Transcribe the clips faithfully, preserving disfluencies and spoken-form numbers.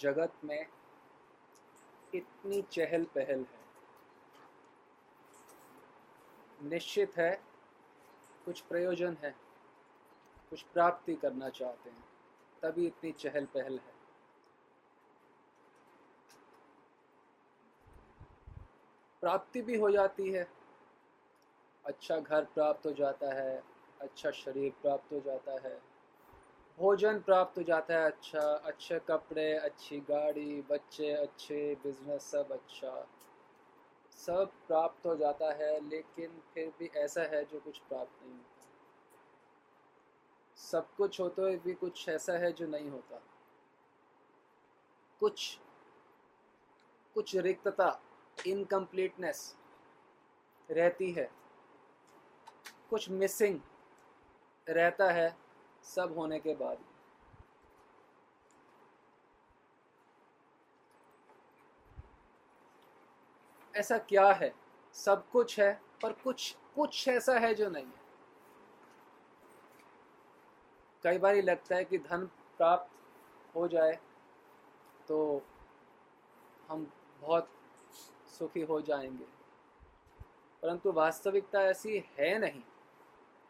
जगत में इतनी चहल पहल है, निश्चित है कुछ प्रयोजन है, कुछ प्राप्ति करना चाहते हैं, तभी इतनी चहल पहल है। प्राप्ति भी हो जाती है, अच्छा घर प्राप्त हो जाता है, अच्छा शरीर प्राप्त हो जाता है, भोजन प्राप्त हो जाता है, अच्छा अच्छे कपड़े, अच्छी गाड़ी, बच्चे अच्छे, बिजनेस, सब अच्छा सब प्राप्त हो जाता है, लेकिन फिर भी ऐसा है जो कुछ प्राप्त नहीं होता। सब कुछ होते हुए भी कुछ ऐसा है जो नहीं होता, कुछ कुछ रिक्तता, इनकम्प्लीटनेस रहती है, कुछ मिसिंग रहता है सब होने के बाद। ऐसा क्या है? सब कुछ है पर कुछ कुछ ऐसा है जो नहीं है। कई बार लगता है कि धन प्राप्त हो जाए तो हम बहुत सुखी हो जाएंगे, परंतु वास्तविकता ऐसी है नहीं।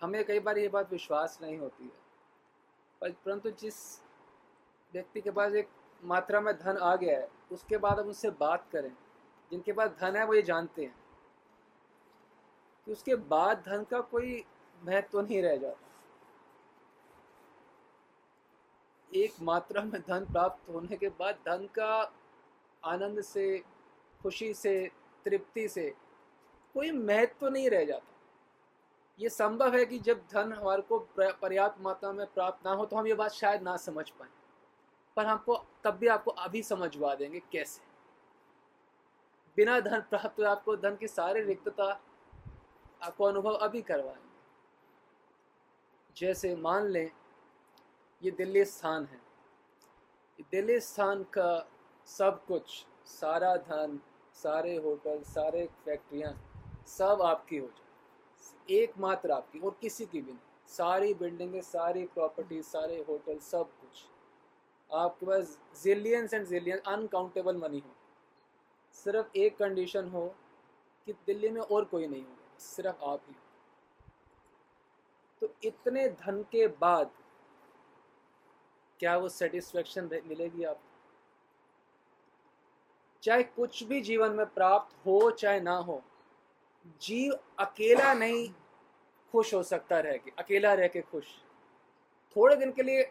हमें कई बार ये बात विश्वास नहीं होती है, परंतु जिस व्यक्ति के पास एक मात्रा में धन आ गया है, उसके बाद हम उससे बात करें। जिनके पास धन है वो ये जानते हैं कि उसके बाद धन का कोई महत्व नहीं रह जाता। एक मात्रा में धन प्राप्त होने के बाद धन का आनंद से, खुशी से, तृप्ति से कोई महत्व नहीं रह जाता। ये संभव है कि जब धन हमारे को पर्याप्त मात्रा में प्राप्त ना हो तो हम ये बात शायद ना समझ पाए, पर हमको तब भी आपको अभी समझवा देंगे कैसे। बिना धन प्राप्त हुए आपको धन की सारी रिक्तता आपको अनुभव अभी करवाएंगे। जैसे मान लें ये दिल्ली स्थान है, दिल्ली स्थान का सब कुछ, सारा धन, सारे होटल, सारे फैक्ट्रियाँ सब आपकी हो जाए, एक मात्र आपकी और किसी की भी नहीं। सारी बिल्डिंगें, सारी प्रॉपर्टी, सारे होटल, सब कुछ आपके पास, zillions and zillions, uncountable money हो। सिर्फ एक कंडीशन हो कि दिल्ली में और कोई नहीं हो, सिर्फ आप ही। तो इतने धन के बाद क्या वो सेटिस्फेक्शन मिलेगी आपको? चाहे कुछ भी जीवन में प्राप्त हो चाहे ना हो, जीव अकेला नहीं खुश हो सकता रह के। अकेला रह के खुश, थोड़े दिन के लिए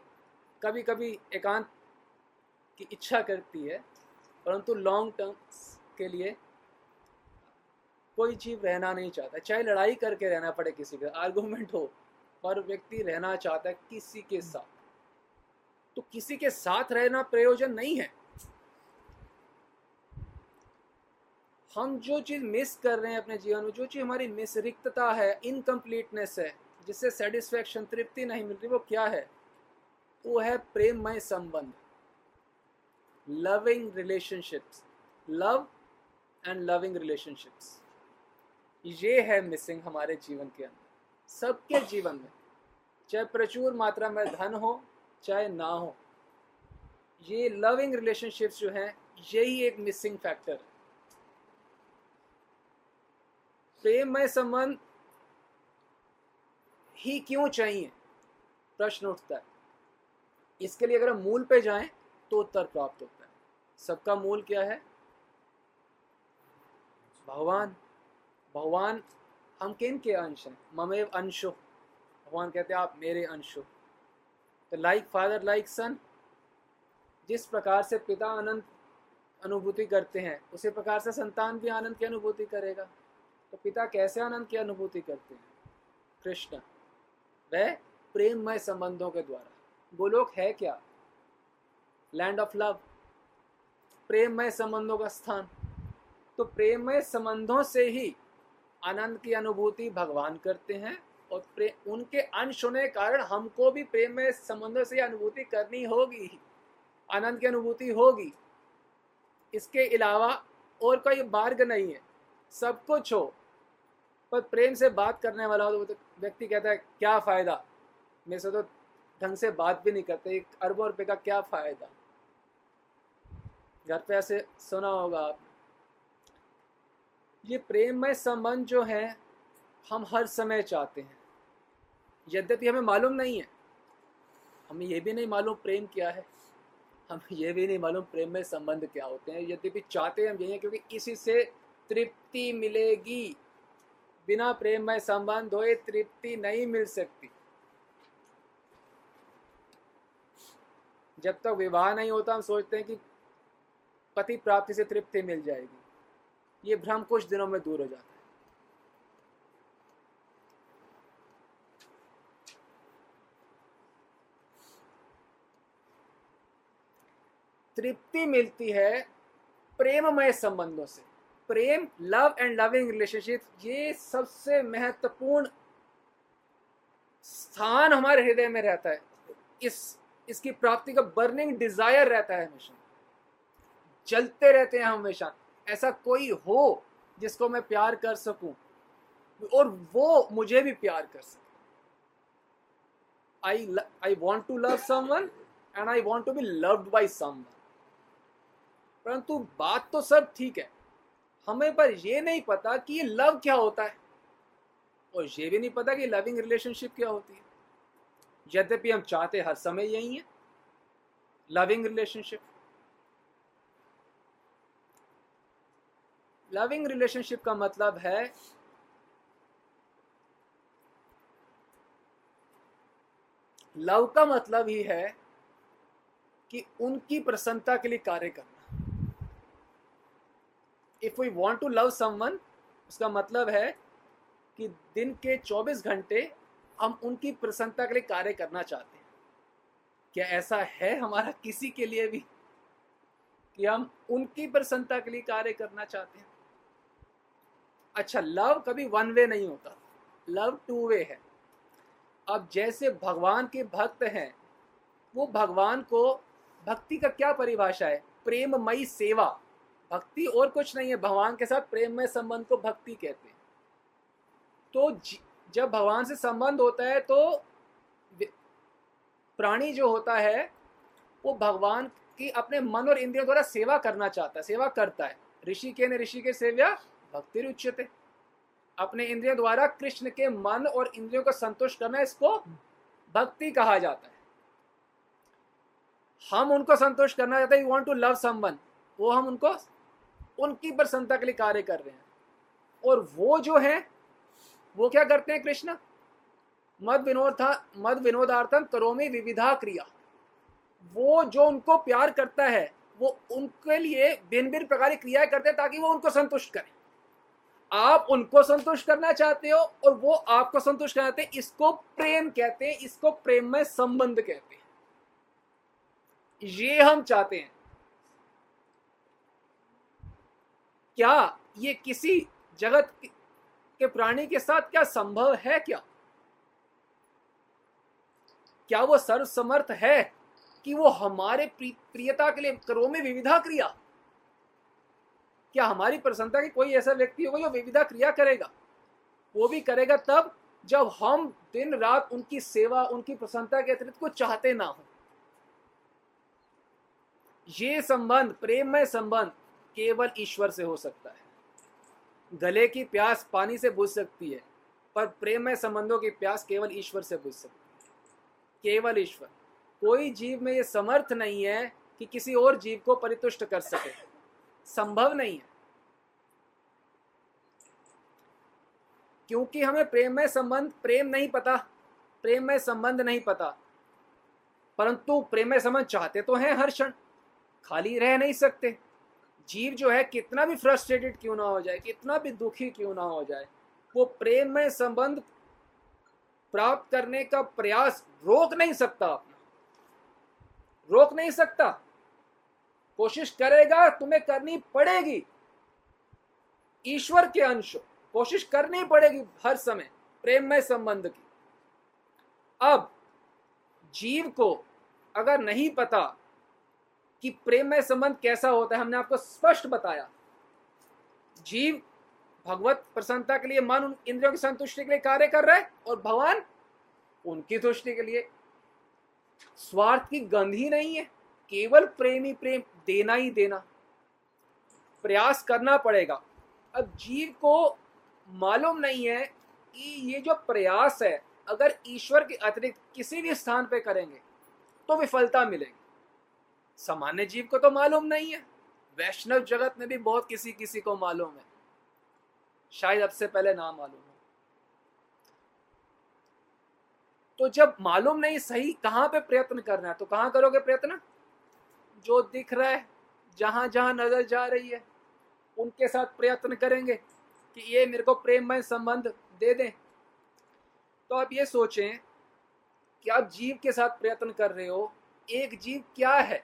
कभी कभी एकांत की इच्छा करती है, परंतु लॉन्ग टर्म के लिए कोई जीव रहना नहीं चाहता। चाहे लड़ाई करके रहना पड़े, किसी का आर्गुमेंट हो, पर व्यक्ति रहना चाहता है किसी के साथ। तो किसी के साथ रहना प्रयोजन नहीं है। हम जो चीज़ मिस कर रहे हैं अपने जीवन में, जो चीज़ हमारी मिस रिक्तता है, इनकम्प्लीटनेस है, जिससे सेटिस्फेक्शन, तृप्ति नहीं मिलती, वो क्या है? वो है प्रेममय संबंध, loving relationships, love and loving relationships. ये है मिसिंग हमारे जीवन के अंदर, सबके जीवन में, चाहे प्रचुर मात्रा में धन हो चाहे ना हो। ये लविंग रिलेशनशिप्स जो हैं, यही एक मिसिंग फैक्टर है। प्रेममय संबंध ही क्यों चाहिए, प्रश्न उठता है। इसके लिए अगर हम मूल पे जाएं तो उत्तर प्राप्त होता है। सबका मूल क्या है? भगवान। भगवान हम किन के अंश हैं? ममेव अंशो। भगवान कहते हैं आप मेरे अंश हो। तो लाइक फादर लाइक सन, जिस प्रकार से पिता आनंद अनुभूति करते हैं, उसी प्रकार से संतान भी आनंद की अनुभूति करेगा। तो पिता कैसे आनंद की अनुभूति करते हैं? कृष्ण, वह प्रेममय संबंधों के द्वारा। गोलोक है क्या? लैंड ऑफ लव, प्रेममय संबंधों का स्थान। तो प्रेममय संबंधों से ही आनंद की अनुभूति भगवान करते हैं, और प्रेम उनके अंश होने के कारण हमको भी प्रेममय संबंधों से अनुभूति करनी होगी, आनंद की अनुभूति होगी। इसके अलावा और कोई मार्ग नहीं है। सब कुछ हो पर प्रेम से बात करने वाला हो तो व्यक्ति कहता है क्या फ़ायदा, मेरे से तो ढंग से बात भी नहीं करते, एक अरबों रुपये का क्या फ़ायदा। घर पे ऐसे सुना होगा आप। ये प्रेममय संबंध जो है हम हर समय चाहते हैं, यद्यपि हमें मालूम नहीं है। हमें यह भी नहीं मालूम प्रेम क्या है, हमें यह भी नहीं मालूम प्रेम में संबंध क्या होते हैं, यद्यपि चाहते हम यही हैं क्योंकि इसी से तृप्ति मिलेगी। बिना प्रेम में संबंध होए तृप्ति नहीं मिल सकती। जब तक विवाह नहीं होता हम सोचते हैं कि पति प्राप्ति से तृप्ति मिल जाएगी। ये भ्रम कुछ दिनों में दूर हो जाता है। तृप्ति मिलती है प्रेममय संबंधों से। प्रेम, लव एंड लविंग रिलेशनशिप, ये सबसे महत्वपूर्ण स्थान हमारे हृदय में रहता है। इस इसकी प्राप्ति का बर्निंग डिजायर रहता है, हमेशा जलते रहते हैं हमेशा, ऐसा कोई हो जिसको मैं प्यार कर सकूं और वो मुझे भी प्यार कर सके। I I want to love someone and I want to be loved by someone. परंतु बात तो सब ठीक है, हमें पर यह नहीं पता कि ये लव क्या होता है और ये भी नहीं पता कि लविंग रिलेशनशिप क्या होती है। यद्यपि हम चाहते हर समय यही है लविंग रिलेशनशिप। लविंग रिलेशनशिप का मतलब है लव का मतलब ही है कि उनकी प्रसन्नता के लिए कार्य करना। If we want to love someone, उसका मतलब है कि दिन के चौबीस घंटे हम उनकी प्रसन्नता के लिए कार्य करना चाहते हैं। क्या ऐसा है हमारा किसी के लिए भी कि हम उनकी प्रसन्नता के लिए कार्य करना चाहते हैं? अच्छा, लव कभी वन वे नहीं होता, लव टू वे है। अब जैसे भगवान के भक्त हैं, वो भगवान को, भक्ति का क्या परिभाषा है? प्रेममयी सेवा। भक्ति और कुछ नहीं है, भगवान के साथ प्रेममय संबंध को भक्ति कहते हैं। तो जब भगवान से संबंध होता है तो प्राणी जो होता है वो भगवान की अपने मन और इंद्रियों द्वारा सेवा करना चाहता है, सेवा करता है। ऋषिकेश ने ऋषिकेश सेव्या भक्तिरुच्यते। अपने इंद्रियों द्वारा कृष्ण के मन और इंद्रियों को संतुष्ट करना, इसको भक्ति कहा जाता है। हम उनको संतुष्ट करना चाहते हैं, we want to love someone, वो हम उनको, उनकी प्रसन्नता के लिए कार्य कर रहे हैं। और वो जो है वो क्या करते हैं कृष्ण? मद विनोद था मद विनोदार्थम करोमि विविधा क्रिया। वो जो उनको प्यार करता है वो उनके लिए भिन्न भिन्न प्रकार की क्रियाएं करते हैं ताकि वो उनको संतुष्ट करें। आप उनको संतुष्ट करना चाहते हो और वो आपको संतुष्ट करना चाहते हैं। इसको प्रेम कहते हैं, इसको प्रेम में संबंध कहते हैं। ये हम चाहते हैं। क्या ये किसी जगत के प्राणी के साथ क्या संभव है? क्या क्या वो सर्वसमर्थ है कि वो हमारे प्रियता के लिए करोमि विविधा क्रिया? क्या हमारी प्रसन्नता की कोई ऐसा व्यक्ति होगा जो विविधा क्रिया करेगा? वो भी करेगा तब जब हम दिन रात उनकी सेवा, उनकी प्रसन्नता के अतिरिक्त को चाहते ना हो। ये संबंध, प्रेममय संबंध, केवल ईश्वर से हो सकता है। गले की प्यास पानी से बुझ सकती है, पर प्रेममय संबंधों की प्यास केवल ईश्वर से बुझ सकती है। केवल ईश्वर। कोई जीव में यह समर्थ नहीं है कि किसी और जीव को परितुष्ट कर सके, संभव नहीं है। क्योंकि हमें प्रेममय संबंध, प्रेम नहीं पता, प्रेममय संबंध नहीं पता, परंतु प्रेममय संबंध चाहते तो हैं। हर क्षण खाली रह नहीं सकते। जीव जो है कितना भी फ्रस्ट्रेटेड क्यों ना हो जाए, कितना भी दुखी क्यों ना हो जाए, वो प्रेम में संबंध प्राप्त करने का प्रयास रोक नहीं सकता। अपना रोक नहीं सकता, कोशिश करेगा, तुम्हें करनी पड़ेगी। ईश्वर के अंश, कोशिश करनी पड़ेगी हर समय प्रेम में संबंध की। अब जीव को अगर नहीं पता कि प्रेममय संबंध कैसा होता है, हमने आपको स्पष्ट बताया। जीव भगवत प्रसन्नता के लिए, मन उन इंद्रियों की संतुष्टि के लिए कार्य कर रहा है और भगवान उनकी तुष्टि के लिए। स्वार्थ की गंध ही नहीं है, केवल प्रेम ही प्रेम, देना ही देना। प्रयास करना पड़ेगा। अब जीव को मालूम नहीं है कि ये जो प्रयास है अगर ईश्वर के अतिरिक्त किसी भी स्थान पे करेंगे तो विफलता मिलेगी। सामान्य जीव को तो मालूम नहीं है, वैष्णव जगत में भी बहुत किसी किसी को मालूम है, शायद अब से पहले ना मालूम हो। तो जब मालूम नहीं सही कहाँ पे प्रयत्न करना है, तो कहाँ करोगे प्रयत्न? जो दिख रहा है, जहां जहां नजर जा रही है उनके साथ प्रयत्न करेंगे कि ये मेरे को प्रेममय संबंध दे दें। तो आप ये सोचें कि आप जीव के साथ प्रयत्न कर रहे हो, एक जीव क्या है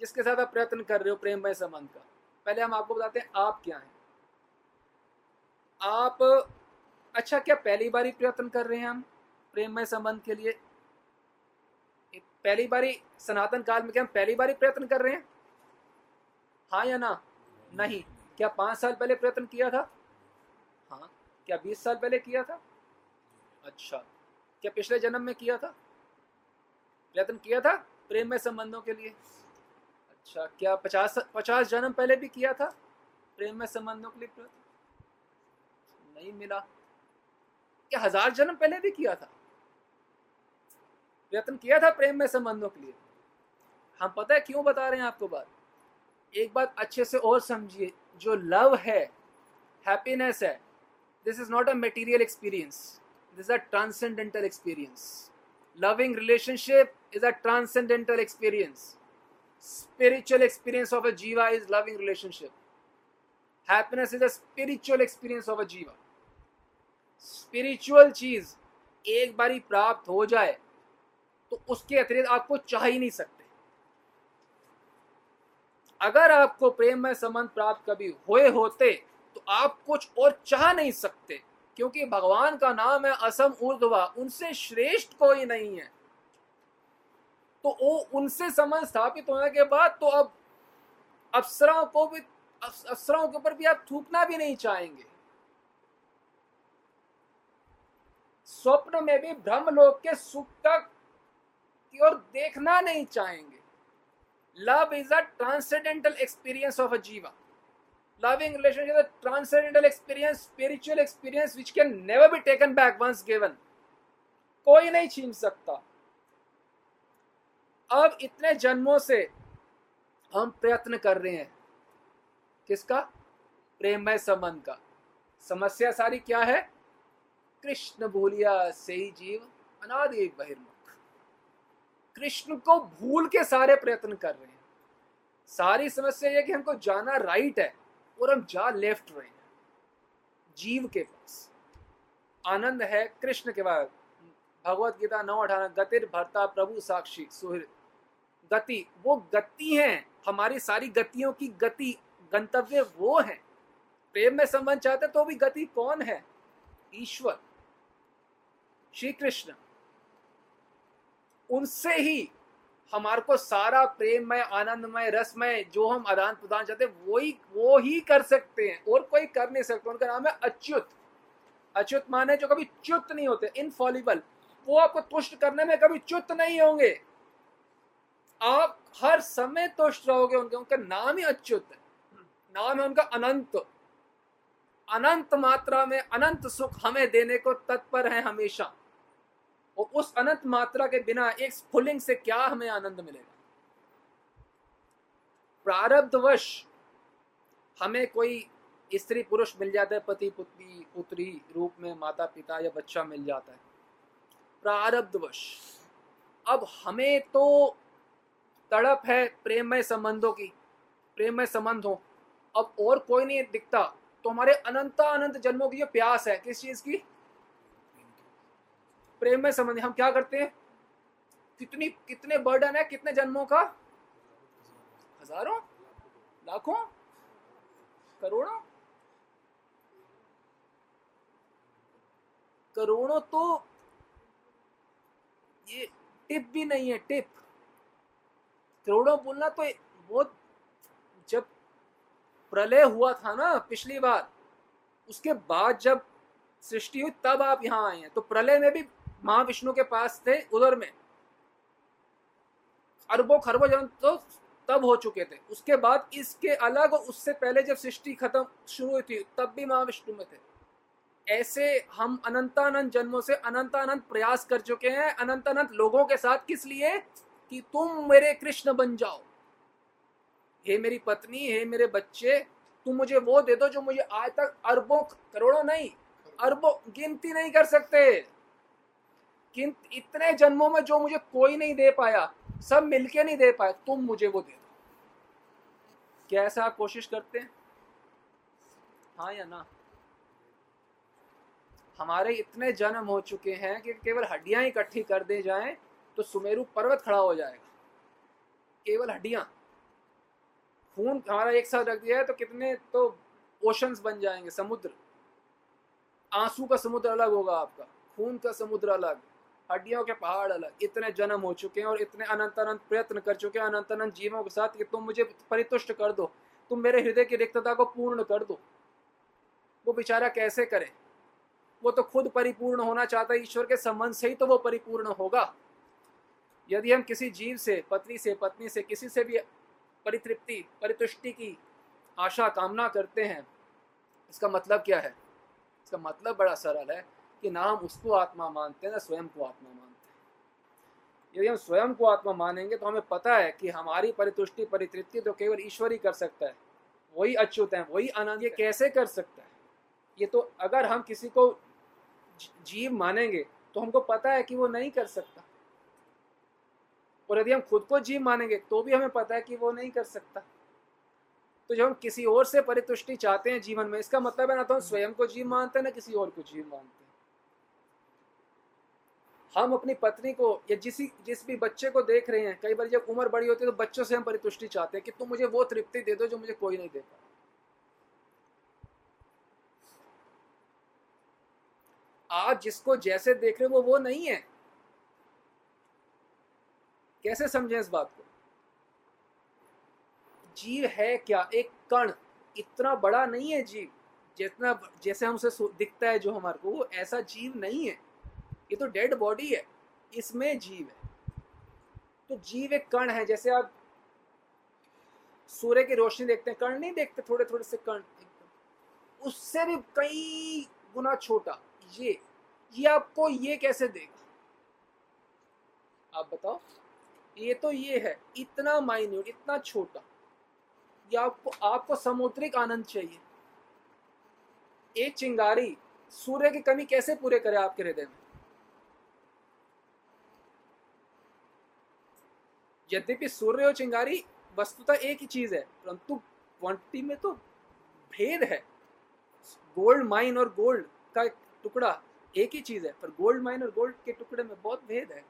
जिसके साथ आप प्रयत्न कर रहे हो प्रेममय संबंध का? पहले हम आपको बताते हैं आप क्या हैं। आप अच्छा, क्या पहली बार ही प्रयत्न कर रहे हैं हम प्रेममय संबंध के लिए? पहली बारी सनातन काल में क्या हम पहली बार ही प्रयत्न कर रहे हैं? हाँ या ना? नहीं। क्या पाँच साल पहले प्रयत्न किया था? हाँ। क्या बीस साल पहले किया था? अच्छा। क्या पिछले जन्म में किया था? प्रयत्न किया था प्रेममय संबंधों के लिए? अच्छा। क्या पचास पचास जन्म पहले भी किया था प्रेममय संबंधों के लिए प्रयत्न? नहीं मिला। क्या हजार जन्म पहले भी किया था प्रयत्न किया था प्रेममय संबंधों के लिए? हम पता है क्यों बता रहे हैं आपको बात, एक बात अच्छे से और समझिए। जो लव है, हैप्पीनेस है, this is not a material experience, this is a transcendental experience. Loving relationship is a transcendental experience. Spiritual experience of a jiva is loving relationship. Happiness is a spiritual experience of a jiva. Spiritual चीज एक बारी प्राप्त हो जाए तो उसके अतिरिक्त आपको चाह ही नहीं सकते। अगर आपको प्रेम में संबंध प्राप्त कभी हुए होते तो आप कुछ और चाह नहीं सकते, क्योंकि भगवान का नाम है असम ऊर्ध्वा, उनसे श्रेष्ठ कोई नहीं है। तो वो उनसे संबंध स्थापित होने के बाद तो अब अप्सराओं को भी, अप्सराओं के ऊपर भी आप थूकना भी नहीं चाहेंगे। स्वप्न में भी ब्रह्मलोक के सुख तक की ओर देखना नहीं चाहेंगे। Love is a transcendental experience of a jiva. Loving relationship is a transcendental experience, spiritual experience which can never be taken back once given. कोई नहीं छीन सकता। अब इतने जन्मों से हम प्रयत्न कर रहे हैं किसका? प्रेममय संबंध का। समस्या सारी क्या है? कृष्ण भूलिया सही जीव अनादि बहिर्मुख। कृष्ण को भूल के सारे प्रयत्न कर रहे हैं। सारी समस्या यह कि हमको जाना राइट है और हम जा लेफ्ट रहे हैं। जीव के पास आनंद है कृष्ण के बाद। भगवत गीता नौ अठारह, गतिर भरता प्रभु साक्षी सुहृद। गति वो गति है, हमारी सारी गतियों की गति, गंतव्य वो है। प्रेम में संबंध चाहते तो भी गति कौन है? ईश्वर, श्री कृष्ण। उनसे ही हमारे को सारा प्रेममय, आनंदमय, रसमय जो हम आदान प्रदान चाहते हैं वो ही वो ही कर सकते हैं, और कोई कर नहीं सकता। उनका नाम है अच्युत। अच्युत माने जो कभी च्युत नहीं होते, इनफॉलिबल। वो आपको तुष्ट करने में कभी च्युत नहीं होंगे, आप हर समय तुष्ट रहोगे उनके। उनका नाम ही अच्युत है, नाम है उनका अनंत। अनंत मात्रा में अनंत सुख हमें देने को तत्पर है हमेशा, और उस अनंत मात्रा के बिना एक स्फुलिंग से क्या हमें आनंद मिलेगा? प्रारब्धवश हमें कोई स्त्री पुरुष मिल जाता है, पति पुत्री पुत्री रूप में, माता पिता या बच्चा मिल जाता है प्रारब्धवश। अब हमें तो तड़प है प्रेममय संबंधों की, प्रेममय संबंध हो। अब और कोई नहीं दिखता, तो हमारे अनंता अनंत जन्मों की जो प्यास है किस चीज की? प्रेम में संबंध। हम क्या करते हैं? कितनी कितने बर्डन है, कितने जन्मों का? हजारों, लाखों, करोड़ों, करोड़ों। तो ये टिप भी नहीं है, टिप। करोड़ों बोलना तो बहुत, जब प्रलय हुआ था ना पिछली बार, उसके बाद जब सृष्टि हुई तब आप यहां आए हैं। तो प्रलय में भी महाविष्णु के पास थे, उधर में अरबों खरबों जन्म तो तब हो चुके थे। उसके बाद इसके अलग और उससे पहले जब सृष्टि खत्म शुरू हुई थी तब भी माँ विष्णु में थे। ऐसे हम अनंतानंद जन्मों से अनंतानंद प्रयास कर चुके हैं अनंतानंद लोगों के साथ, किस लिए कि तुम मेरे कृष्ण बन जाओ। हे मेरी पत्नी, हे मेरे बच्चे, तुम मुझे वो दे दो जो मुझे आज तक अरबों करोड़ों नहीं अरबों गिनती नहीं कर सकते किंतु इतने जन्मों में जो मुझे कोई नहीं दे पाया, सब मिलके नहीं दे पाए, तुम मुझे वो दे दो। क्या ऐसा आप कोशिश करते हैं? हाँ या ना? हमारे इतने जन्म हो चुके हैं कि केवल हड्डियां इकट्ठी कर दे जाएं तो सुमेरु पर्वत खड़ा हो जाएगा, केवल हड्डियां। खून हमारा एक साथ रख दिया है तो कितने तो ओशंस बन जाएंगे, समुद्र। आंसू का समुद्र अलग होगा आपका, खून का समुद्र अलग, हड्डियों के पहाड़ अलग। इतने जन्म हो चुके हैं और इतने अनंत अनंत प्रयत्न कर चुके हैं अनंत अनंत जीवों के साथ कि तुम मुझे परितुष्ट कर दो, तुम मेरे हृदय की रिक्तता को पूर्ण कर दो। वो बेचारा कैसे करे? वो तो खुद परिपूर्ण होना चाहता है, ईश्वर के संबंध से ही तो वो परिपूर्ण होगा। यदि हम किसी जीव से, पत्नी से, पत्नी से, किसी से भी परितृप्ति परितुष्टि की आशा कामना करते हैं, इसका मतलब क्या है? इसका मतलब बड़ा सरल है कि ना हम उसको आत्मा मानते हैं ना स्वयं को आत्मा मानते हैं। यदि हम स्वयं को आत्मा मानेंगे तो हमें पता है कि हमारी परितुष्टि परितृप्ति तो केवल ईश्वर ही कर सकता है, वही अच्युत है, वही आनंद। ये कैसे कर सकता है? ये तो अगर हम किसी को जीव मानेंगे तो हमको पता है कि वो नहीं कर सकता, और यदि हम खुद को जीव मानेंगे तो भी हमें पता है कि वो नहीं कर सकता। तो जब हम किसी और से परितुष्टि चाहते हैं जीवन में, इसका मतलब है ना तो हम स्वयं को जीव मानते हैं ना किसी और को जीव मानते हैं। हम अपनी पत्नी को या जिस जिस भी बच्चे को देख रहे हैं, कई बार जब उम्र बड़ी होती है तो बच्चों से हम परितुष्टि चाहते हैं कि तुम मुझे वो तृप्ति दे दो जो मुझे कोई नहीं देता। आप जिसको जैसे देख रहे हो वो वो नहीं है। कैसे समझें इस बात को? जीव है क्या? एक कण। इतना बड़ा नहीं है जीव जितना जैसे हमसे दिखता है जो हमारे को, वो ऐसा जीव नहीं है। ये तो डेड बॉडी है, इसमें जीव है। तो जीव एक कण है। जैसे आप सूर्य की रोशनी देखते हैं, कण नहीं देखते, थोड़े थोड़े से कण, उससे भी कई गुना छोटा। ये ये आपको ये कैसे देगा? आप बताओ। ये तो ये है, इतना माइन्यूट, इतना छोटा। ये आपको आपको समुद्रिक आनंद चाहिए। एक चिंगारी सूर्य की कमी कैसे पूरे करे आपके हृदय में? यद्यपि सूर्य और चिंगारी वस्तुतः एक ही चीज है, परंतु क्वांटिटी में तो भेद है। गोल्ड माइन और गोल्ड का एक टुकड़ा एक ही चीज है, पर गोल्ड माइन और गोल्ड के टुकड़े में बहुत भेद है।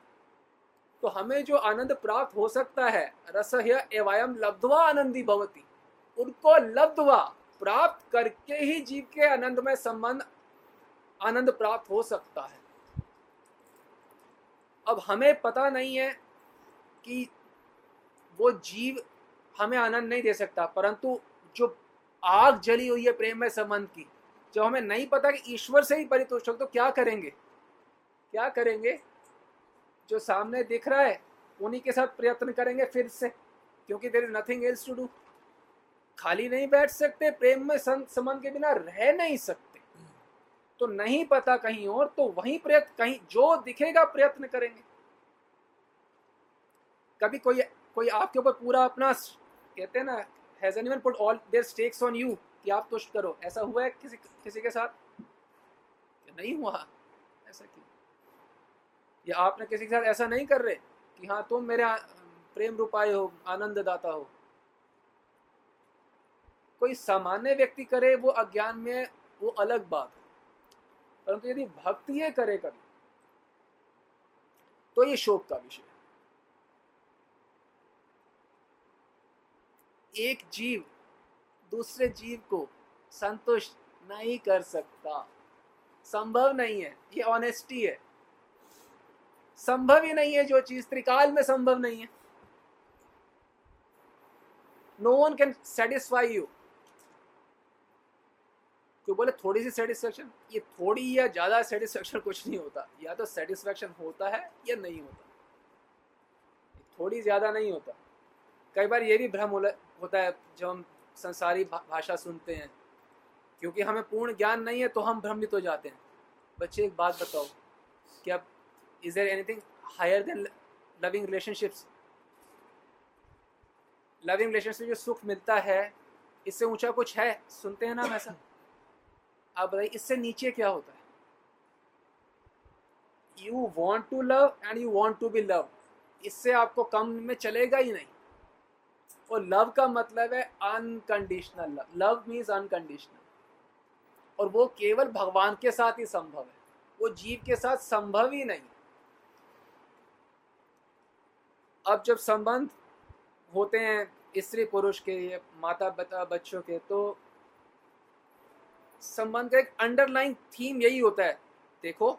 तो हमें जो आनंद प्राप्त हो सकता है, रसह्य एवं लब्ध्वा आनंदी भवति, उनको लब्ध्वा प्राप्त करके ही जीव के आनंद में संबंध आनंद प्राप्त हो सकता है। अब हमें पता नहीं है कि वो जीव हमें आनंद नहीं दे सकता, परंतु जो आग जली हुई है प्रेम में संबंध की, जब हमें नहीं पता कि ईश्वर से ही परितुष्ट हो तो क्या करेंगे? क्या करेंगे? जो सामने दिख रहा है उन्हीं के साथ प्रयत्न करेंगे फिर से, क्योंकि there is nothing else to do. खाली नहीं बैठ सकते, प्रेम में संबंध के बिना रह नहीं सकते। तो नहीं पता कहीं और तो वहीं प्रयत्न, कहीं जो दिखेगा प्रयत्न करेंगे। कभी कोई कोई आपके ऊपर पूरा अपना, कहते हैं ना, has anyone put all their stakes on you कि आप तुष्ट करो, ऐसा हुआ है किसी किसी के साथ? नहीं हुआ। ऐसा क्यों? या आपने किसी के साथ ऐसा नहीं कर रहे कि हाँ तुम मेरे प्रेम रूपाय हो, आनंददाता हो? कोई सामान्य व्यक्ति करे वो अज्ञान में, वो अलग बात है, परंतु यदि भक्ति करे कभी तो ये शोक का विषय है। एक जीव दूसरे जीव को संतुष्ट नहीं कर सकता, संभव नहीं है। ये ऑनेस्टी है। संभव ही नहीं है जो चीज त्रिकाल में संभव नहीं है। No one can satisfy you. कोई बोले थोड़ी सी सेटिस्फेक्शन, ये थोड़ी या ज्यादा सेटिस्फेक्शन कुछ नहीं होता। या तो सेटिस्फेक्शन होता है या नहीं होता, थोड़ी ज्यादा नहीं होता। कई बार ये भी भ्रम होता है जब हम संसारी भाषा सुनते हैं, क्योंकि हमें पूर्ण ज्ञान नहीं है तो हम भ्रमित हो जाते हैं। बच्चे एक बात बताओ, क्या is there anything higher than loving relationships? Loving relationship जो सुख मिलता है इससे ऊंचा कुछ है? सुनते हैं ना हम ऐसा। आप बताइए इससे नीचे क्या होता है? You want to love and you want to be loved. इससे आपको कम में चलेगा ही नहीं। और लव का मतलब है unconditional love. Love means unconditional, और वो केवल भगवान के साथ ही संभव है, वो जीव के साथ संभव ही नहीं। अब जब संबंध होते हैं स्त्री पुरुष के, ये माता पिता बच्चों के, तो संबंध का एक अंडरलाइन थीम यही होता है, देखो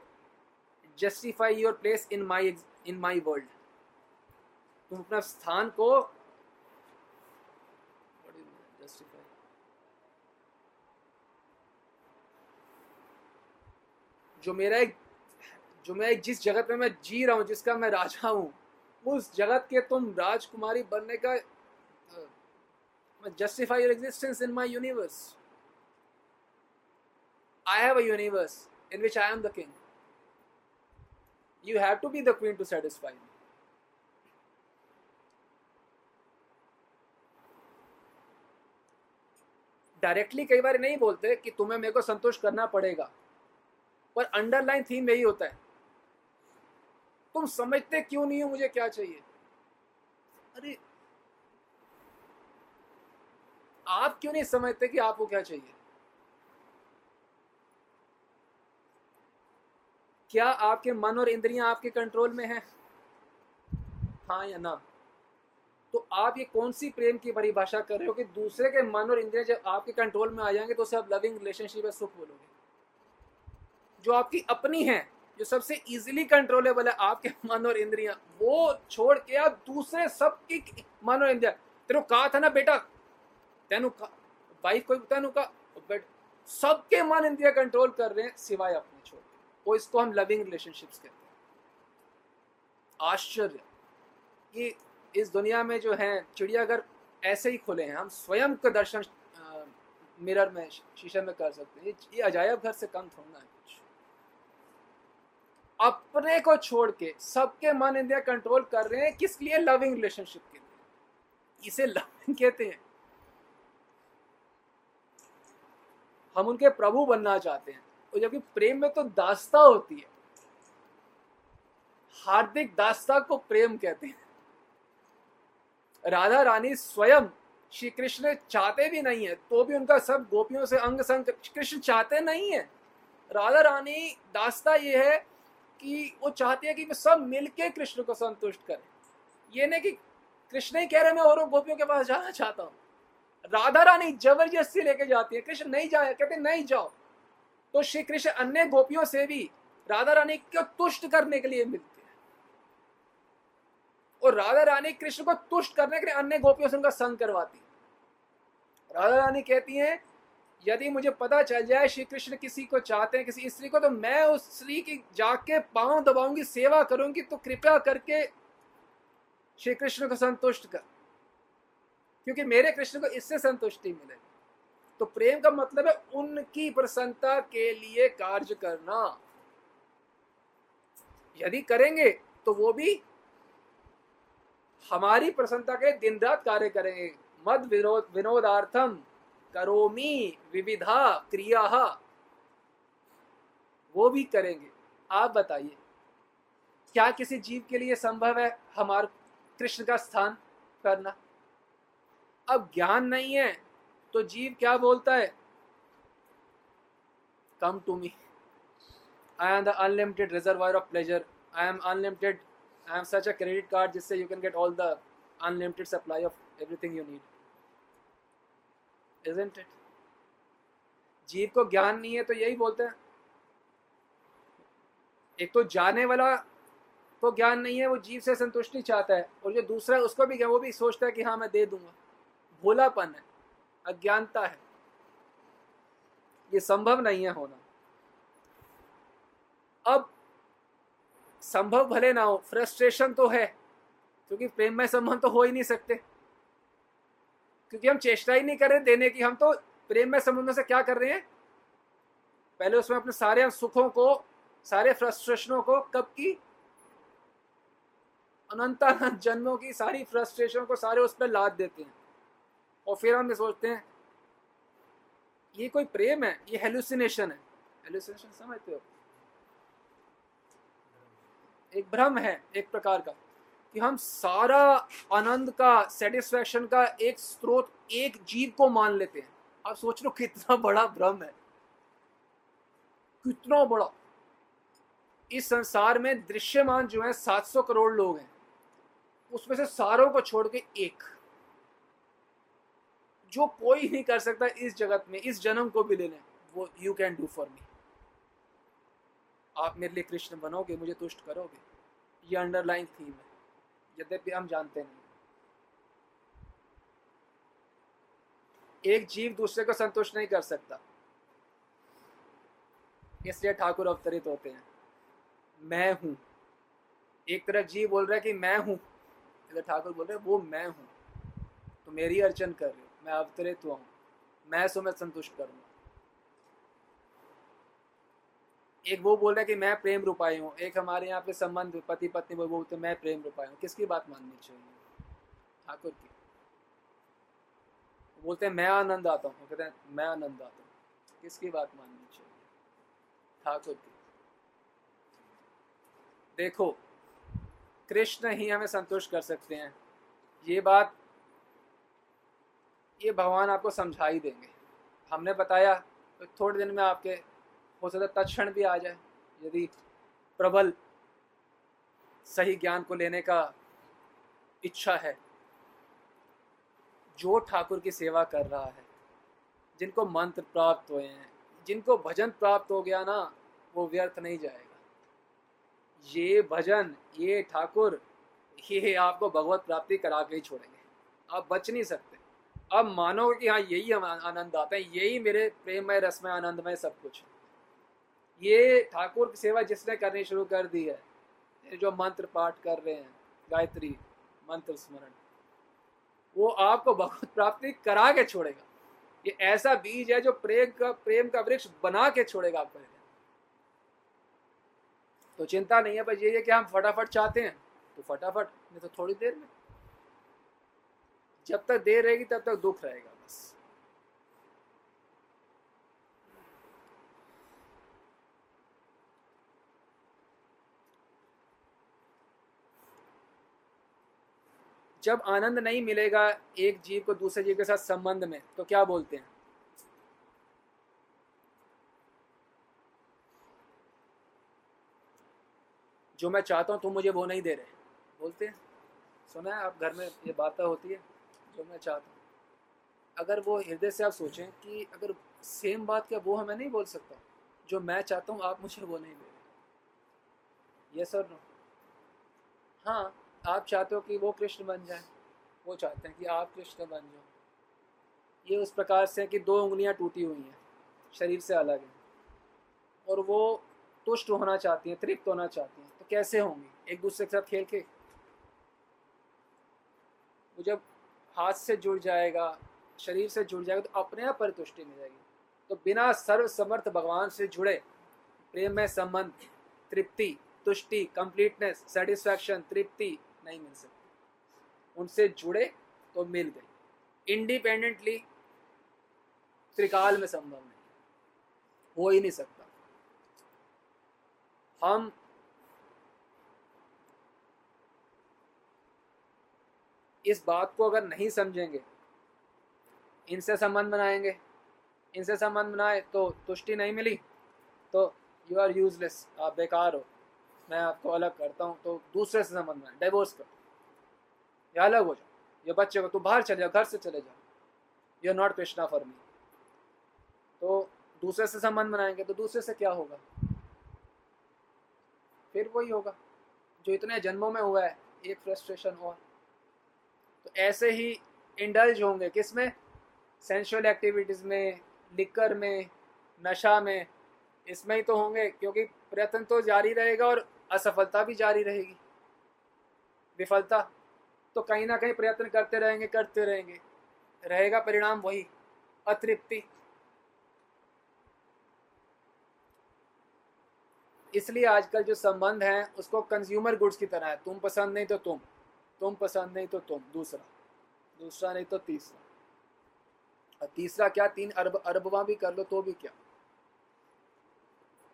justify your place in my in my world. तुम अपना स्थान को justify, जो मेरा एक जो मैं जिस जगत में मैं जी रहा हूँ, जिसका मैं राजा हूँ, उस जगत के तुम राजकुमारी बनने का justify your existence in my universe. I have a universe in which I am the king. You have to be the queen to satisfy me. Directly कई बार नहीं बोलते कि तुम्हें मेरे को संतुष्ट करना पड़ेगा, पर अंडरलाइन थीम यही होता है। तुम समझते क्यों नहीं हो मुझे क्या चाहिए? अरे आप क्यों नहीं समझते कि आपको क्या चाहिए? क्या आपके मन और इंद्रियां आपके कंट्रोल में हैं? हाँ या ना? तो आप ये कौन सी प्रेम की परिभाषा कर रहे हो कि दूसरे के मन और इंद्रियां जब आपके कंट्रोल में आ जाएंगे तो उसे आप लविंग रिलेशनशिप या सुख बोलोगे? जो आपकी अपनी है, जो सबसे इजीली कंट्रोलेबल है, आपके मन और इंद्रियां, वो छोड़ के आप दूसरे सबकी मन और इंद्रिया। तेनू कहा था ना बेटा, तेनू का वाइफ को तेनू का बट सबके मन इंद्रिया कंट्रोल कर रहे हैं सिवाय अपने छोड़। वो इसको हम लविंग रिलेशनशिप्स कहते हैं। आश्चर्य, ये इस दुनिया में जो है चिड़ियाघर ऐसे ही खुले हैं, हम स्वयं का दर्शन मिरर में शीशे में कर सकते हैं। ये अजायब घर से कम थोड़ा है। अपने को छोड़ के सबके मन इंद्रिया कंट्रोल कर रहे हैं, किस लिए? लविंग रिलेशनशिप के लिए। इसे लविंग कहते हैं। हम उनके प्रभु बनना चाहते हैं, और जबकि प्रेम में तो दास्ता होती है। हार्दिक दास्ता को प्रेम कहते हैं। राधा रानी स्वयं श्री कृष्ण चाहते भी नहीं है, तो भी उनका सब गोपियों से अंग संग। कृष्ण चाहते नहीं है, राधा रानी दास्ता ये है कि वो चाहती है कि वे सब मिलके कृष्ण को संतुष्ट करें। ये नहीं कि कृष्ण ही कह रहे मैं और गोपियों के पास जाना चाहता हूँ। राधा रानी जबरदस्ती लेके जाती है, कृष्ण नहीं जाए, कहते नहीं जाओ। तो श्री कृष्ण अन्य गोपियों से भी राधा रानी को तुष्ट करने के लिए मिलते हैं, और राधा रानी कृष्ण को तुष्ट करने के लिए अन्य गोपियों से उनका संग करवाती है। राधा रानी कहती हैं यदि मुझे पता चल जाए श्री कृष्ण किसी को चाहते हैं, किसी स्त्री को, तो मैं उस स्त्री की जाके पांव दबाऊंगी, सेवा करूंगी, तो कृपया करके श्री कृष्ण को संतुष्ट कर, क्योंकि मेरे कृष्ण को इससे संतुष्टि मिलेगी। तो प्रेम का मतलब है उनकी प्रसन्नता के लिए कार्य करना। यदि करेंगे तो वो भी हमारी प्रसन्नता के दिन रात कार्य करेंगे। मद विनोद विनोदार्थम करोमी विविधा क्रिया, वो भी करेंगे। आप बताइए क्या किसी जीव के लिए संभव है हमारे कृष्ण का स्थान करना? अब ज्ञान नहीं है तो जीव क्या बोलता है? Come to me, I am the unlimited reservoir of pleasure, I am unlimited, I am such a credit card जिससे you can get all the unlimited supply of everything you need, isn't it? जीव को ज्ञान नहीं है तो यही बोलते हैं। एक तो जाने वाला को ज्ञान नहीं है, वो जीव से संतुष्टि चाहता है, और जो दूसरा उसको भी, वो भी सोचता है कि हाँ मैं दे दूंगा। भोलापन है, अज्ञानता है, ये संभव नहीं है होना। अब संभव भले ना हो, फ्रस्ट्रेशन तो है, क्योंकि प्रेम में संबंध तो हो ही नहीं सकते। क्योंकि हम चेष्टा ही नहीं कर रहे देने की। हम तो प्रेम में संबंधों से क्या कर रहे हैं, पहले उसमें अपने सारे सुखों को, सारे फ्रस्ट्रेशनों को, कब की, अनंतानंत जन्मों की सारी फ्रस्ट्रेशन को सारे उस पर लाद देते हैं और फिर हम ये सोचते हैं ये कोई प्रेम है, ये हेलुसिनेशन है। हेलुसिनेशन समझते हो, एक भ्रम है एक प्रकार का, कि हम सारा आनंद का, सेटिस्फैक्शन का एक स्रोत एक जीव को मान लेते हैं। आप सोच लो कितना बड़ा भ्रम है, कितना बड़ा। इस संसार में दृश्यमान जो है सात सौ करोड़ लोग हैं, उसमें से सारों को छोड़ के एक, जो कोई नहीं कर सकता इस जगत में, इस जन्म को भी ले लें, वो you can do for me. आप मेरे लिए कृष्ण बनोगे, मुझे तुष्ट करोगे, ये अंडरलाइन थीम है, यद्यपि हम जानते नहीं। एक जीव दूसरे को संतुष्ट नहीं कर सकता, इसलिए ठाकुर अवतरित होते हैं। मैं हूं, एक तरफ जीव बोल रहा है कि मैं हूं, इधर ठाकुर बोल रहे हैं वो मैं हूं, तो मेरी अर्चन कर रहे हो, मैं अवतरित हुआ हूं, मैं तुम्हें संतुष्ट करूंगा। एक वो बोल रहा है कि मैं प्रेम रूपाई हूँ, एक हमारे यहाँ पे संबंध पति पत्नी वो बोलते मैं प्रेम रूपाई हूँ। किसकी बात माननी चाहिए? ठाकुर की। बोलते हैं मैं आनंद आता हूँ, कहते हैं मैं आनंद आता हूँ। किसकी बात माननी चाहिए? ठाकुर की। देखो कृष्ण ही हमें संतुष्ट कर सकते हैं, ये बात ये भगवान आपको समझा ही देंगे। हमने बताया तो थोड़े दिन में आपके हो सकता है तत्क्षण भी आ जाए, यदि प्रबल सही ज्ञान को लेने का इच्छा है। जो ठाकुर की सेवा कर रहा है, जिनको मंत्र प्राप्त हुए हैं, जिनको भजन प्राप्त हो गया ना, वो व्यर्थ नहीं जाएगा। ये भजन, ये ठाकुर, ये आपको भगवत प्राप्ति करा के ही छोड़ेंगे, आप बच नहीं सकते। अब मानो कि हाँ यही हम आनंद आता है, यही मेरे प्रेम में, रस में, आनंद में सब कुछ है। ये ठाकुर की सेवा जिसने करनी शुरू कर दी है, जो मंत्र पाठ कर रहे हैं, गायत्री मंत्र स्मरण, वो आपको भगवत प्राप्ति करा के छोड़ेगा। ये ऐसा बीज है जो प्रेम का प्रेम का वृक्ष बना के छोड़ेगा आपको। तो चिंता नहीं है, बस ये है कि हम फटाफट चाहते हैं तो फटाफट, नहीं तो थोड़ी देर में। जब तक देर रहेगी तब तक दुख रहेगा। बस जब आनंद नहीं मिलेगा एक जीव को दूसरे जीव के साथ संबंध में, तो क्या बोलते हैं? जो मैं चाहता हूं तुम मुझे वो नहीं दे रहे, बोलते हैं। सुना है आप घर में ये बातें होती है, जो मैं चाहता हूँ। अगर वो हृदय से आप सोचें कि अगर सेम बात क्या वो हमें नहीं बोल सकता, जो मैं चाहता हूँ आप मुझे वो नहीं दे रहे, यस और नो? हाँ, आप चाहते हो कि वो कृष्ण बन जाए, वो चाहते हैं कि आप कृष्ण बन जाओ। ये उस प्रकार से है कि दो उंगलियां टूटी हुई हैं, शरीर से अलग हैं, और वो तुष्ट होना चाहती हैं, तृप्त होना चाहती हैं, तो कैसे होंगी? एक दूसरे के साथ खेल के। वो जब हाथ से जुड़ जाएगा, शरीर से जुड़ जाएगा, तो अपने आप परितुष्टि मिल जाएगी। तो बिना सर्वसमर्थ भगवान से जुड़े प्रेम में संबंध, तृप्ति, तुष्टि, कंप्लीटनेस, सेटिस्फैक्शन, तृप्ति नहीं मिल सकती। उनसे जुड़े तो मिल गई, इंडिपेंडेंटली त्रिकाल में संभव नहीं, हो ही नहीं सकता। हम इस बात को अगर नहीं समझेंगे, इनसे संबंध बनाएंगे, इनसे संबंध बनाए तो तुष्टि नहीं मिली, तो यू आर यूजलेस, आप बेकार हो, मैं आपको अलग करता हूँ, तो दूसरे से संबंध में डाइवोर्स कर, या अलग हो जाओ, या बच्चे को तो बाहर चले जाओ, घर से चले जाओ, you are not Krishna for me. तो दूसरे से संबंध बनाएंगे तो दूसरे से क्या होगा? फिर वही होगा जो इतने जन्मों में हुआ है, एक फ्रस्ट्रेशन और। तो ऐसे ही इंडल्ज होंगे किसमें? सेंशुअल एक्टिविटीज़ में, लिकर में, नशा में, इसमें ही तो होंगे, क्योंकि प्रयत्न तो जारी रहेगा और असफलता भी जारी रहेगी, विफलता। तो कहीं ना कहीं प्रयत्न करते रहेंगे करते रहेंगे रहेगा परिणाम वही अतृप्ति। इसलिए आजकल जो संबंध है उसको कंज्यूमर गुड्स की तरह है, तुम पसंद नहीं तो तुम, तुम पसंद नहीं तो तुम, दूसरा दूसरा नहीं तो तीसरा, और तीसरा क्या तीन अरब अरबवा भी कर लो तो भी क्या।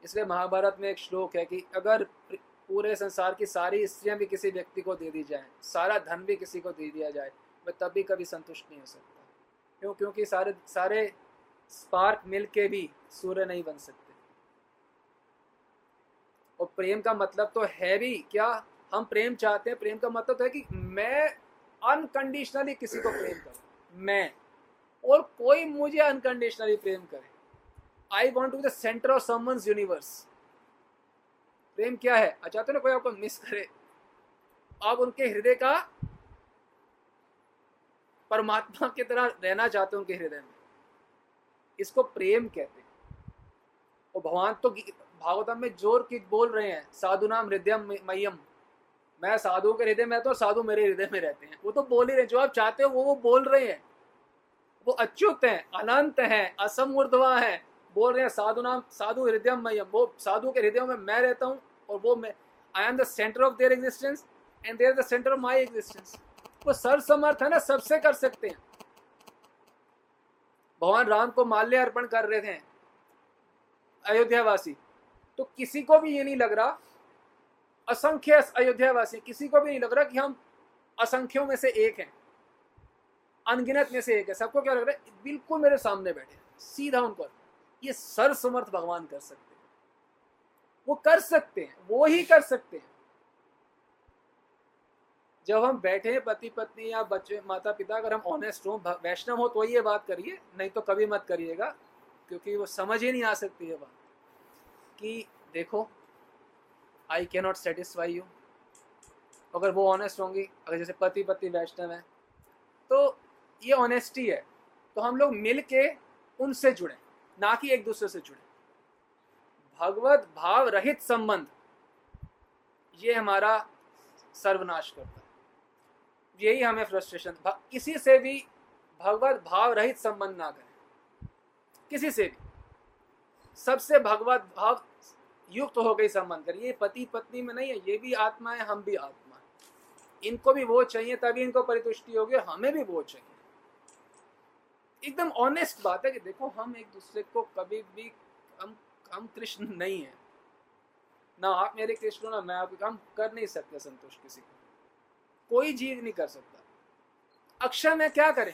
इसलिए महाभारत में एक श्लोक है कि अगर पूरे संसार की सारी स्त्रियां भी किसी व्यक्ति को दे दी जाए, सारा धन भी किसी को दे दिया जाए, वह तब भी कभी संतुष्ट नहीं हो सकता। क्यों? क्योंकि सारे सारे स्पार्क मिल के भी सूर्य नहीं बन सकते। और प्रेम का मतलब तो है भी क्या, हम प्रेम चाहते हैं, प्रेम का मतलब तो है कि मैं अनकंडीशनली किसी को प्रेम करूं, मैं और कोई मुझे अनकंडीशनली प्रेम करे। I want to be the centre of someone's universe. प्रेम क्या है? अच्छा तो ना कोई आपको मिस करे, आप उनके हृदय का परमात्मा की तरह रहना चाहते हो उनके हृदय में, इसको प्रेम कहते हैं। और भगवान तो भागवतम में जोर की बोल रहे हैं, साधु नाम हृदय मयम, मैं साधुओं के हृदय में रहता हूँ, साधु मेरे हृदय में रहते हैं। वो तो बोल ही रहे, जो आप चाहते हो वो वो बोल रहे हैं। वो अच्युत हैं, अनंत हैं, असमूर्धवा हैं, बोल रहे हैं साधु नाम साधु हृदय मयम, वो साधु के हृदयों में मैं रहता हूँ और वो मैं, I am the centre of their existence and they are the centre of my existence. वो सर्वसमर्थ है ना, सबसे कर सकते हैं। भगवान राम को माल्य अर्पण कर रहे थे अयोध्यावासी, तो किसी को भी ये नहीं लग रहा, असंख्य अयोध्यावासी, किसी को भी नहीं लग रहा कि हम असंख्यों में से एक हैं, अनगिनत में से एक है। सबको क्या लग रहा है? बिल्कुल मेरे सामने बैठे सीधा उनको। ये सर्वसमर्थ भगवान कर सकते हैं, वो कर सकते हैं, वो ही कर सकते हैं। जब हम बैठे हैं पति पत्नी या बच्चे माता पिता, अगर हम ऑनेस्ट हों, वैष्णव हो तो ये बात करिए, नहीं तो कभी मत करिएगा, क्योंकि वो समझ ही नहीं आ सकती ये बात कि देखो I can not satisfy you. अगर वो ऑनेस्ट होंगी, अगर जैसे पति पत्नी वैष्णव है, तो ये ऑनेस्टी है। तो हम लोग मिल के उनसे जुड़े, ना कि एक दूसरे से जुड़े। भगवत भाव रहित संबंध ये हमारा सर्वनाश करता है, यही हमें फ्रस्ट्रेशन। किसी से भी भगवत भाव रहित संबंध ना करें, किसी से भी, सबसे भगवत भाव युक्त हो गई संबंध करें। ये पति पत्नी में नहीं है, ये भी आत्मा है, हम भी आत्मा है। इनको भी वो चाहिए तभी इनको परितुष्टि होगी, हमें भी वो चाहिए। एकदम ऑनेस्ट बात है कि देखो हम एक दूसरे को कभी भी, हम हम कृष्ण नहीं है ना, आप मेरे कृष्ण हो ना मैं आपके, हम कर नहीं सकते संतुष्ट किसी को, कोई जीव नहीं कर सकता। अक्षम है, क्या करें,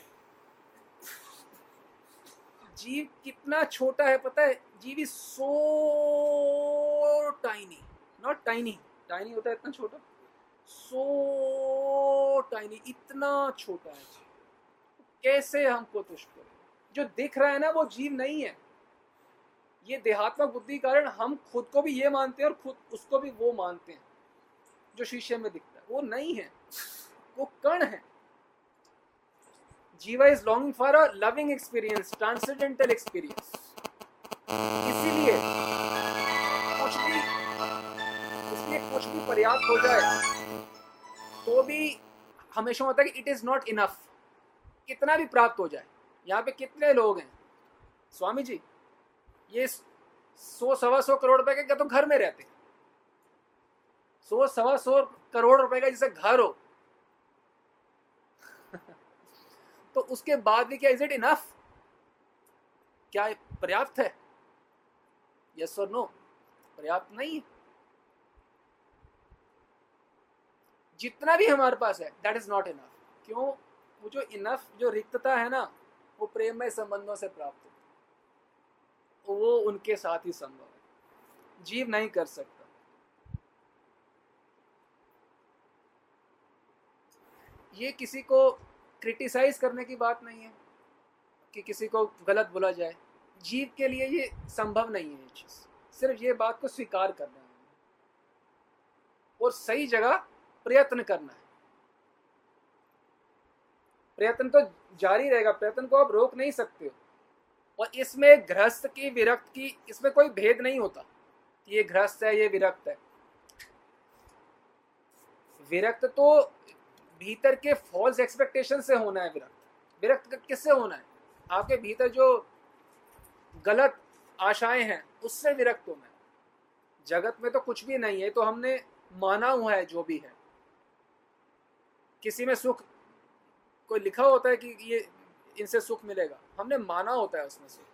जीव कितना छोटा है पता है? जीव is so tiny, not tiny, tiny होता है इतना छोटा, सो टाइनी, इतना छोटा है, कैसे हमको तुष्ट करें? जो दिख रहा है ना वो जीव नहीं है। ये देहात्मक बुद्धि कारण हम खुद को भी ये मानते हैं और खुद उसको भी वो मानते हैं जो शीशे में दिखता है। वो नहीं है, वो कण है। Jiva is longing for a loving experience, transcendental experience. इसीलिए कुछ भी, इसलिए कुछ भी पर्याप्त हो जाए तो भी हमेशा होता है कि इट इज नॉट इनफ। कितना भी प्राप्त हो जाए, यहाँ पे कितने लोग हैं स्वामी जी, ये सौ सवा सौ करोड़ रुपए के तो घर में रहते हैं, सौ सवा सौ करोड़ रुपए का जैसे घर हो तो उसके बाद भी क्या इज इट इनफ, क्या पर्याप्त है? यस और नो, पर्याप्त नहीं है। जितना भी हमारे पास है दैट इज नॉट इनफ। क्यों? वो जो इनफ, जो रिक्तता है ना, वो प्रेममय संबंधों से प्राप्त होती है, वो उनके साथ ही संभव है, जीव नहीं कर सकता। ये किसी को क्रिटिसाइज करने की बात नहीं है कि किसी को गलत बोला जाए, जीव के लिए ये संभव नहीं है। ये चीज सिर्फ ये बात को स्वीकार करना है और सही जगह प्रयत्न करना है। प्रयत्न तो जारी रहेगा, प्रयत्न को आप रोक नहीं सकते हो। और इसमें गृहस्थ की विरक्त की इसमें कोई भेद नहीं होता, ये गृहस्थ है ये विरक्त है। विरक्त तो भीतर के फॉल्स एक्सपेक्टेशन से होना है विरक्त, विरक्त किससे होना है? आपके भीतर जो गलत आशाएं हैं उससे विरक्त होना है। जगत में तो कुछ भी नहीं है, तो हमने माना हुआ है जो भी है। किसी में सुख कोई लिखा होता है कि ये इनसे सुख मिलेगा, हमने माना होता है उसमें सुख।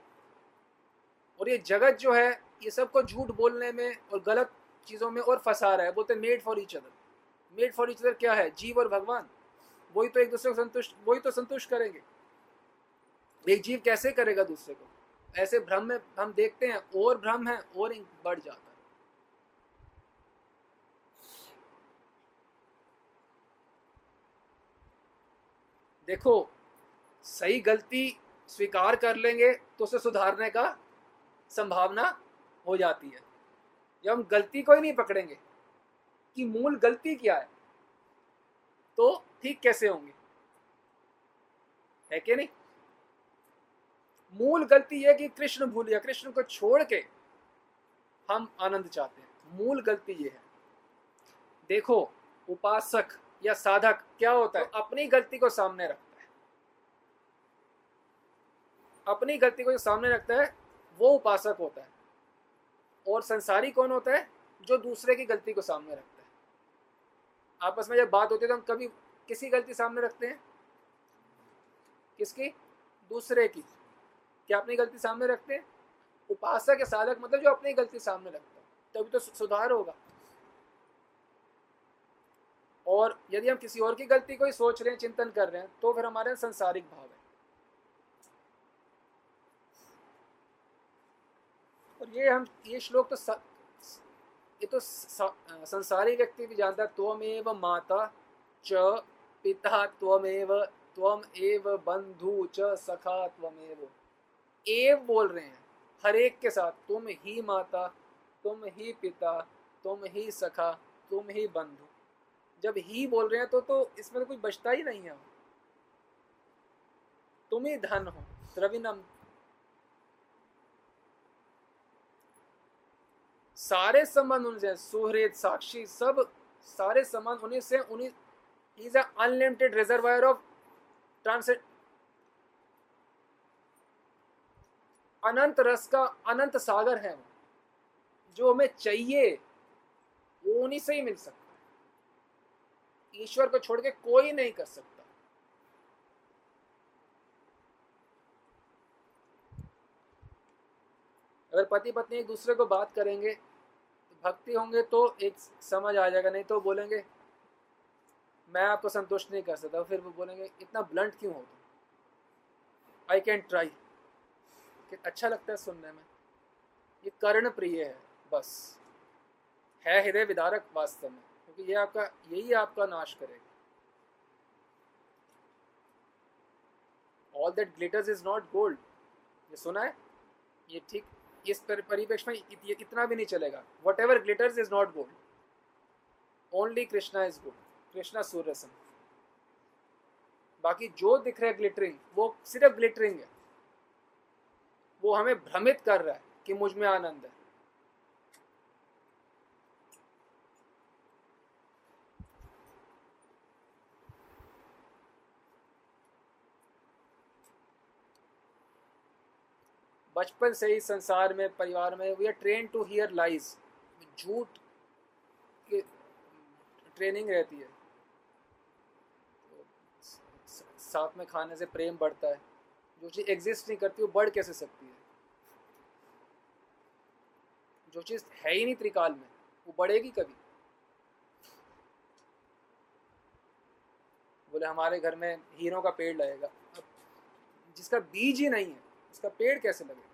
और ये जगत जो है ये सबको झूठ बोलने में और गलत चीज़ों में और फंसा रहा है। बोलते made for each other. Made for each other क्या है? जीव और भगवान, वही तो एक दूसरे को संतुष्ट वही तो संतुष्ट करेंगे। एक जीव कैसे करेगा दूसरे को? ऐसे भ्रम में हम देखते हैं, और भ्रम है और बढ़ जाता है। देखो, सही गलती स्वीकार कर लेंगे तो उसे सुधारने का संभावना हो जाती है। जब हम गलती को ही नहीं पकड़ेंगे कि मूल गलती क्या है तो ठीक कैसे होंगे, है कि नहीं? मूल गलती यह कि कृष्ण भूलिया, कृष्ण को छोड़ के हम आनंद चाहते हैं। मूल गलती ये है। देखो, उपासक या साधक क्या होता है? तो अपनी गलती को सामने रखता है। अपनी गलती को जो सामने रखता है वो उपासक होता है। और संसारी कौन होता है? जो दूसरे की गलती को सामने रखता है। आपस में जब बात होती है तो हम कभी किसी गलती सामने रखते हैं? किसकी? दूसरे की। क्या अपनी गलती सामने रखते हैं? उपासक या साधक मतलब जो अपनी गलती सामने रखता है, तभी तो सुधार होगा। और यदि हम किसी और की गलती को ही सोच रहे हैं, चिंतन कर रहे हैं, तो फिर हमारे सांसारिक भाव है। और ये हम ये श्लोक तो स, ये तो संसारी व्यक्ति भी जानता है। त्वमेव माता च पिता त्वमेव त्वमेव बंधु च सखा त्वमेव। एव बोल रहे हैं हर एक के साथ, तुम ही माता, तुम ही पिता, तुम ही सखा, तुम ही बंधु। जब ही बोल रहे हैं तो तो इसमें तो कुछ बचता ही नहीं है। तुम ही धन हो, द्रविणम। सारे संबंध उनसे, सुहृद, साक्षी, सब सारे संबंध उन्हीं से। उन्हीं is a unlimited reservoir of transcend, अनंत रस का अनंत सागर है। जो हमें चाहिए वो उन्हीं से ही मिल सकता। ईश्वर को छोड़ के कोई नहीं कर सकता। अगर पति पत्नी एक दूसरे को बात करेंगे, भक्ति होंगे तो एक समझ आ जाएगा, नहीं तो बोलेंगे मैं आपको संतुष्ट नहीं कर सकता। फिर वो बोलेंगे इतना ब्लंट क्यों हो तुम? I can try. अच्छा लगता है सुनने में। ये कर्ण प्रिय है, बस है हृदय विदारक वास्तव में, क्योंकि ये आपका यही आपका नाश करेगा। All that glitters is not gold, ये सुना है? ये ठीक इस परिप्रेक्ष्य में इत, इतना भी नहीं चलेगा। Whatever glitters is not gold, only Krishna is gold. Krishna सूर्यसम। बाकी जो दिख रहा है ग्लिटरिंग वो सिर्फ ग्लिटरिंग है। वो हमें भ्रमित कर रहा है कि मुझ में आनंद है। बचपन से ही संसार में, परिवार में we are train to hear lies. झूठ की ट्रेनिंग रहती है। साथ में खाने से प्रेम बढ़ता है। जो चीज़ एग्जिस्ट नहीं करती वो बढ़ कैसे सकती है? जो चीज़ है ही नहीं त्रिकाल में वो बढ़ेगी कभी? बोले हमारे घर में हीरों का पेड़ लगेगा, अब जिसका बीज ही नहीं है इसका पेड़ कैसे लगेगा?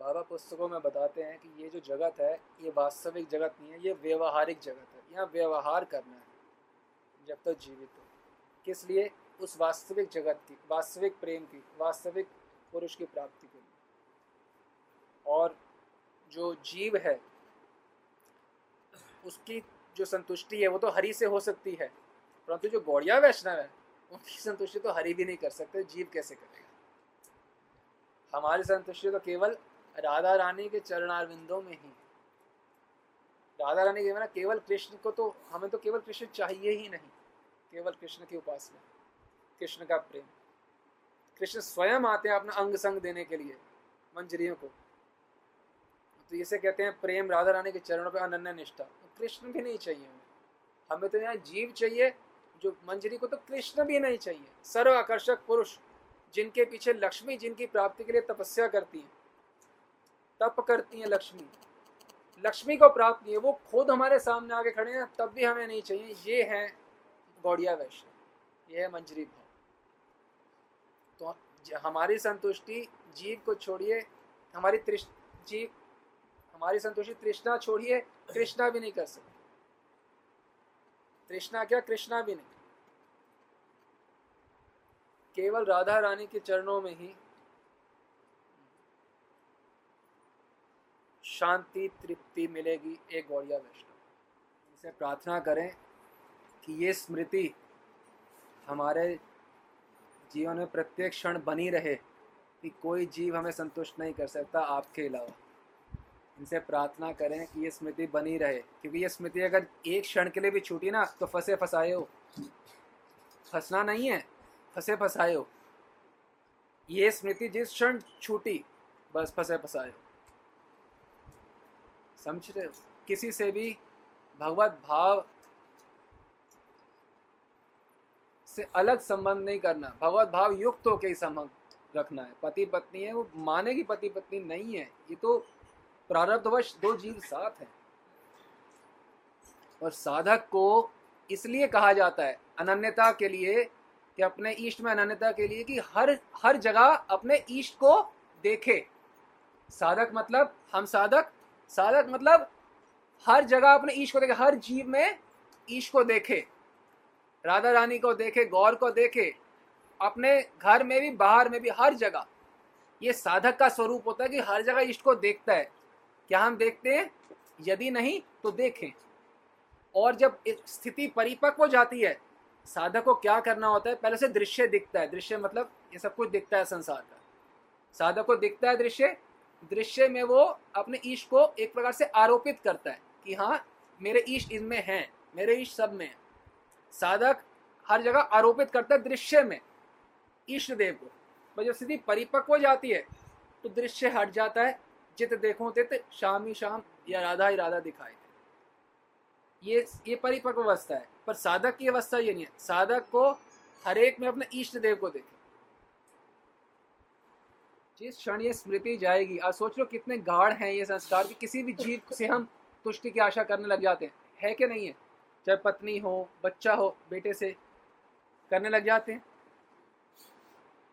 बाबा पुस्तकों में बताते हैं कि ये जो जगत है ये वास्तविक जगत नहीं है, ये व्यवहारिक जगत है। यहाँ व्यवहार करना है जब तक तो जीवित हो। किस लिए? उस वास्तविक जगत की, वास्तविक प्रेम की, वास्तविक पुरुष की प्राप्ति के लिए। और जो जीव है उसकी जो संतुष्टि है वो तो हरि से हो सकती है, परंतु जो गौड़िया वैष्णव है उनकी संतुष्टि तो हरि भी नहीं कर सकते, जीव कैसे करेगा। हमारी संतुष्टि तो केवल राधा रानी के चरणारविंदों में ही, राधा रानी के, केवल कृष्ण को तो हमें तो केवल कृष्ण चाहिए ही नहीं, केवल कृष्ण की उपासना, कृष्ण का प्रेम। कृष्ण स्वयं आते हैं अपना अंग संग देने के लिए मंजरियों को, तो इसे कहते हैं प्रेम, राधा रानी के चरणों पर अनन्य निष्ठा। कृष्ण भी नहीं चाहिए हमें, हमें तो यहाँ जीव चाहिए जो मंजरी को तो कृष्ण भी नहीं चाहिए। सर्व आकर्षक पुरुष जिनके पीछे लक्ष्मी, जिनकी प्राप्ति के लिए तपस्या करती है, तप करती है लक्ष्मी, लक्ष्मी को प्राप्त नहीं है, वो खुद हमारे सामने आके खड़े हैं तब भी हमें नहीं चाहिए। ये है गौड़िया वैष्णव, ये है मंजरी भाव। तो हमारी संतुष्टि जीव को छोड़िए, हमारी तृष जीव हमारी संतुष्टि तृष्णा छोड़िए, कृष्णा भी नहीं कर सकते, तृष्णा क्या कृष्णा भी नहीं। केवल राधा रानी के चरणों में ही शांति तृप्ति मिलेगी एक गौड़िया वैष्णव। इसे प्रार्थना करें कि ये स्मृति हमारे जीवन में प्रत्येक क्षण बनी रहे कि कोई जीव हमें संतुष्ट नहीं कर सकता आपके अलावा। इनसे प्रार्थना करें कि ये स्मृति बनी रहे, क्योंकि ये स्मृति अगर एक क्षण के लिए भी छूटी ना तो फंसे फंसाए हो। फंसना नहीं है, फंसे फंसाए हो। ये स्मृति जिस क्षण छूटी बस फंसे फंसाए हो। समझ रहे हो? किसी से भी भगवत भाव से अलग संबंध नहीं करना, भगवत भाव युक्त होकर ही संबंध रखना है। पति पत्नी है, वो माने की पति पत्नी नहीं है, ये तो प्रारब्धवश दो जीव साथ हैं। और साधक को इसलिए कहा जाता है अनन्यता के लिए, कि अपने ईष्ट में अनन्यता के लिए, कि हर हर जगह अपने ईष्ट को देखे। साधक मतलब हम साधक, साधक मतलब हर जगह अपने ईष्ट को देखे, हर जीव में ईष्ट को देखे, राधा रानी को देखे, गौर को देखे, अपने घर में भी बाहर में भी हर जगह। ये साधक का स्वरूप होता है कि हर जगह ईष्ट को देखता है। क्या हम देखते हैं? यदि नहीं तो देखें। और जब स्थिति परिपक्व हो जाती है, साधक को क्या करना होता है? पहले से दृश्य दिखता है, दृश्य मतलब ये सब कुछ दिखता है संसार का। साधक को दिखता है दृश्य, दृश्य में वो अपने ईष्ट को एक प्रकार से आरोपित करता है कि हाँ मेरे ईष्ट इनमें हैं, मेरे ईष्ट सब में है। साधक हर जगह आरोपित करता है दृश्य में ईष्ट देव को। पर जब स्थिति परिपक्व हो जाती है तो दृश्य हट जाता है। जित देखो तित शाम ही शाम, या राधा ही राधा दिखाई दे। ये ये परिपक्व अवस्था है, पर साधक की अवस्था ये नहीं है। साधक को हरेक में अपने ईष्ट देव को देखे। जिस क्षण ये स्मृति जाएगी, आप सोच लो कितने गाढ़ हैं ये संस्कार कि किसी भी जीव से हम तुष्टि की आशा करने लग जाते हैं, है कि नहीं है? चाहे पत्नी हो, बच्चा हो, बेटे से करने लग जाते हैं।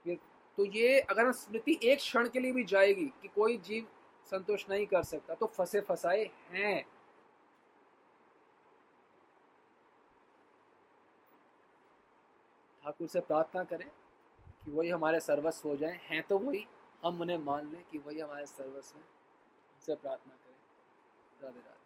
ये, तो ये अगर हम स्मृति एक क्षण के लिए भी जाएगी कि कोई जीव संतुष्ट नहीं कर सकता तो फंसे फंसाए हैं। ठाकुर से प्रार्थना करें कि वही हमारे सर्वस्व हो जाए, हैं तो वही, हम उन्हें मान लें कि वही हमारे सर्वस्व है। उनसे प्रार्थना करें। राधे राधे।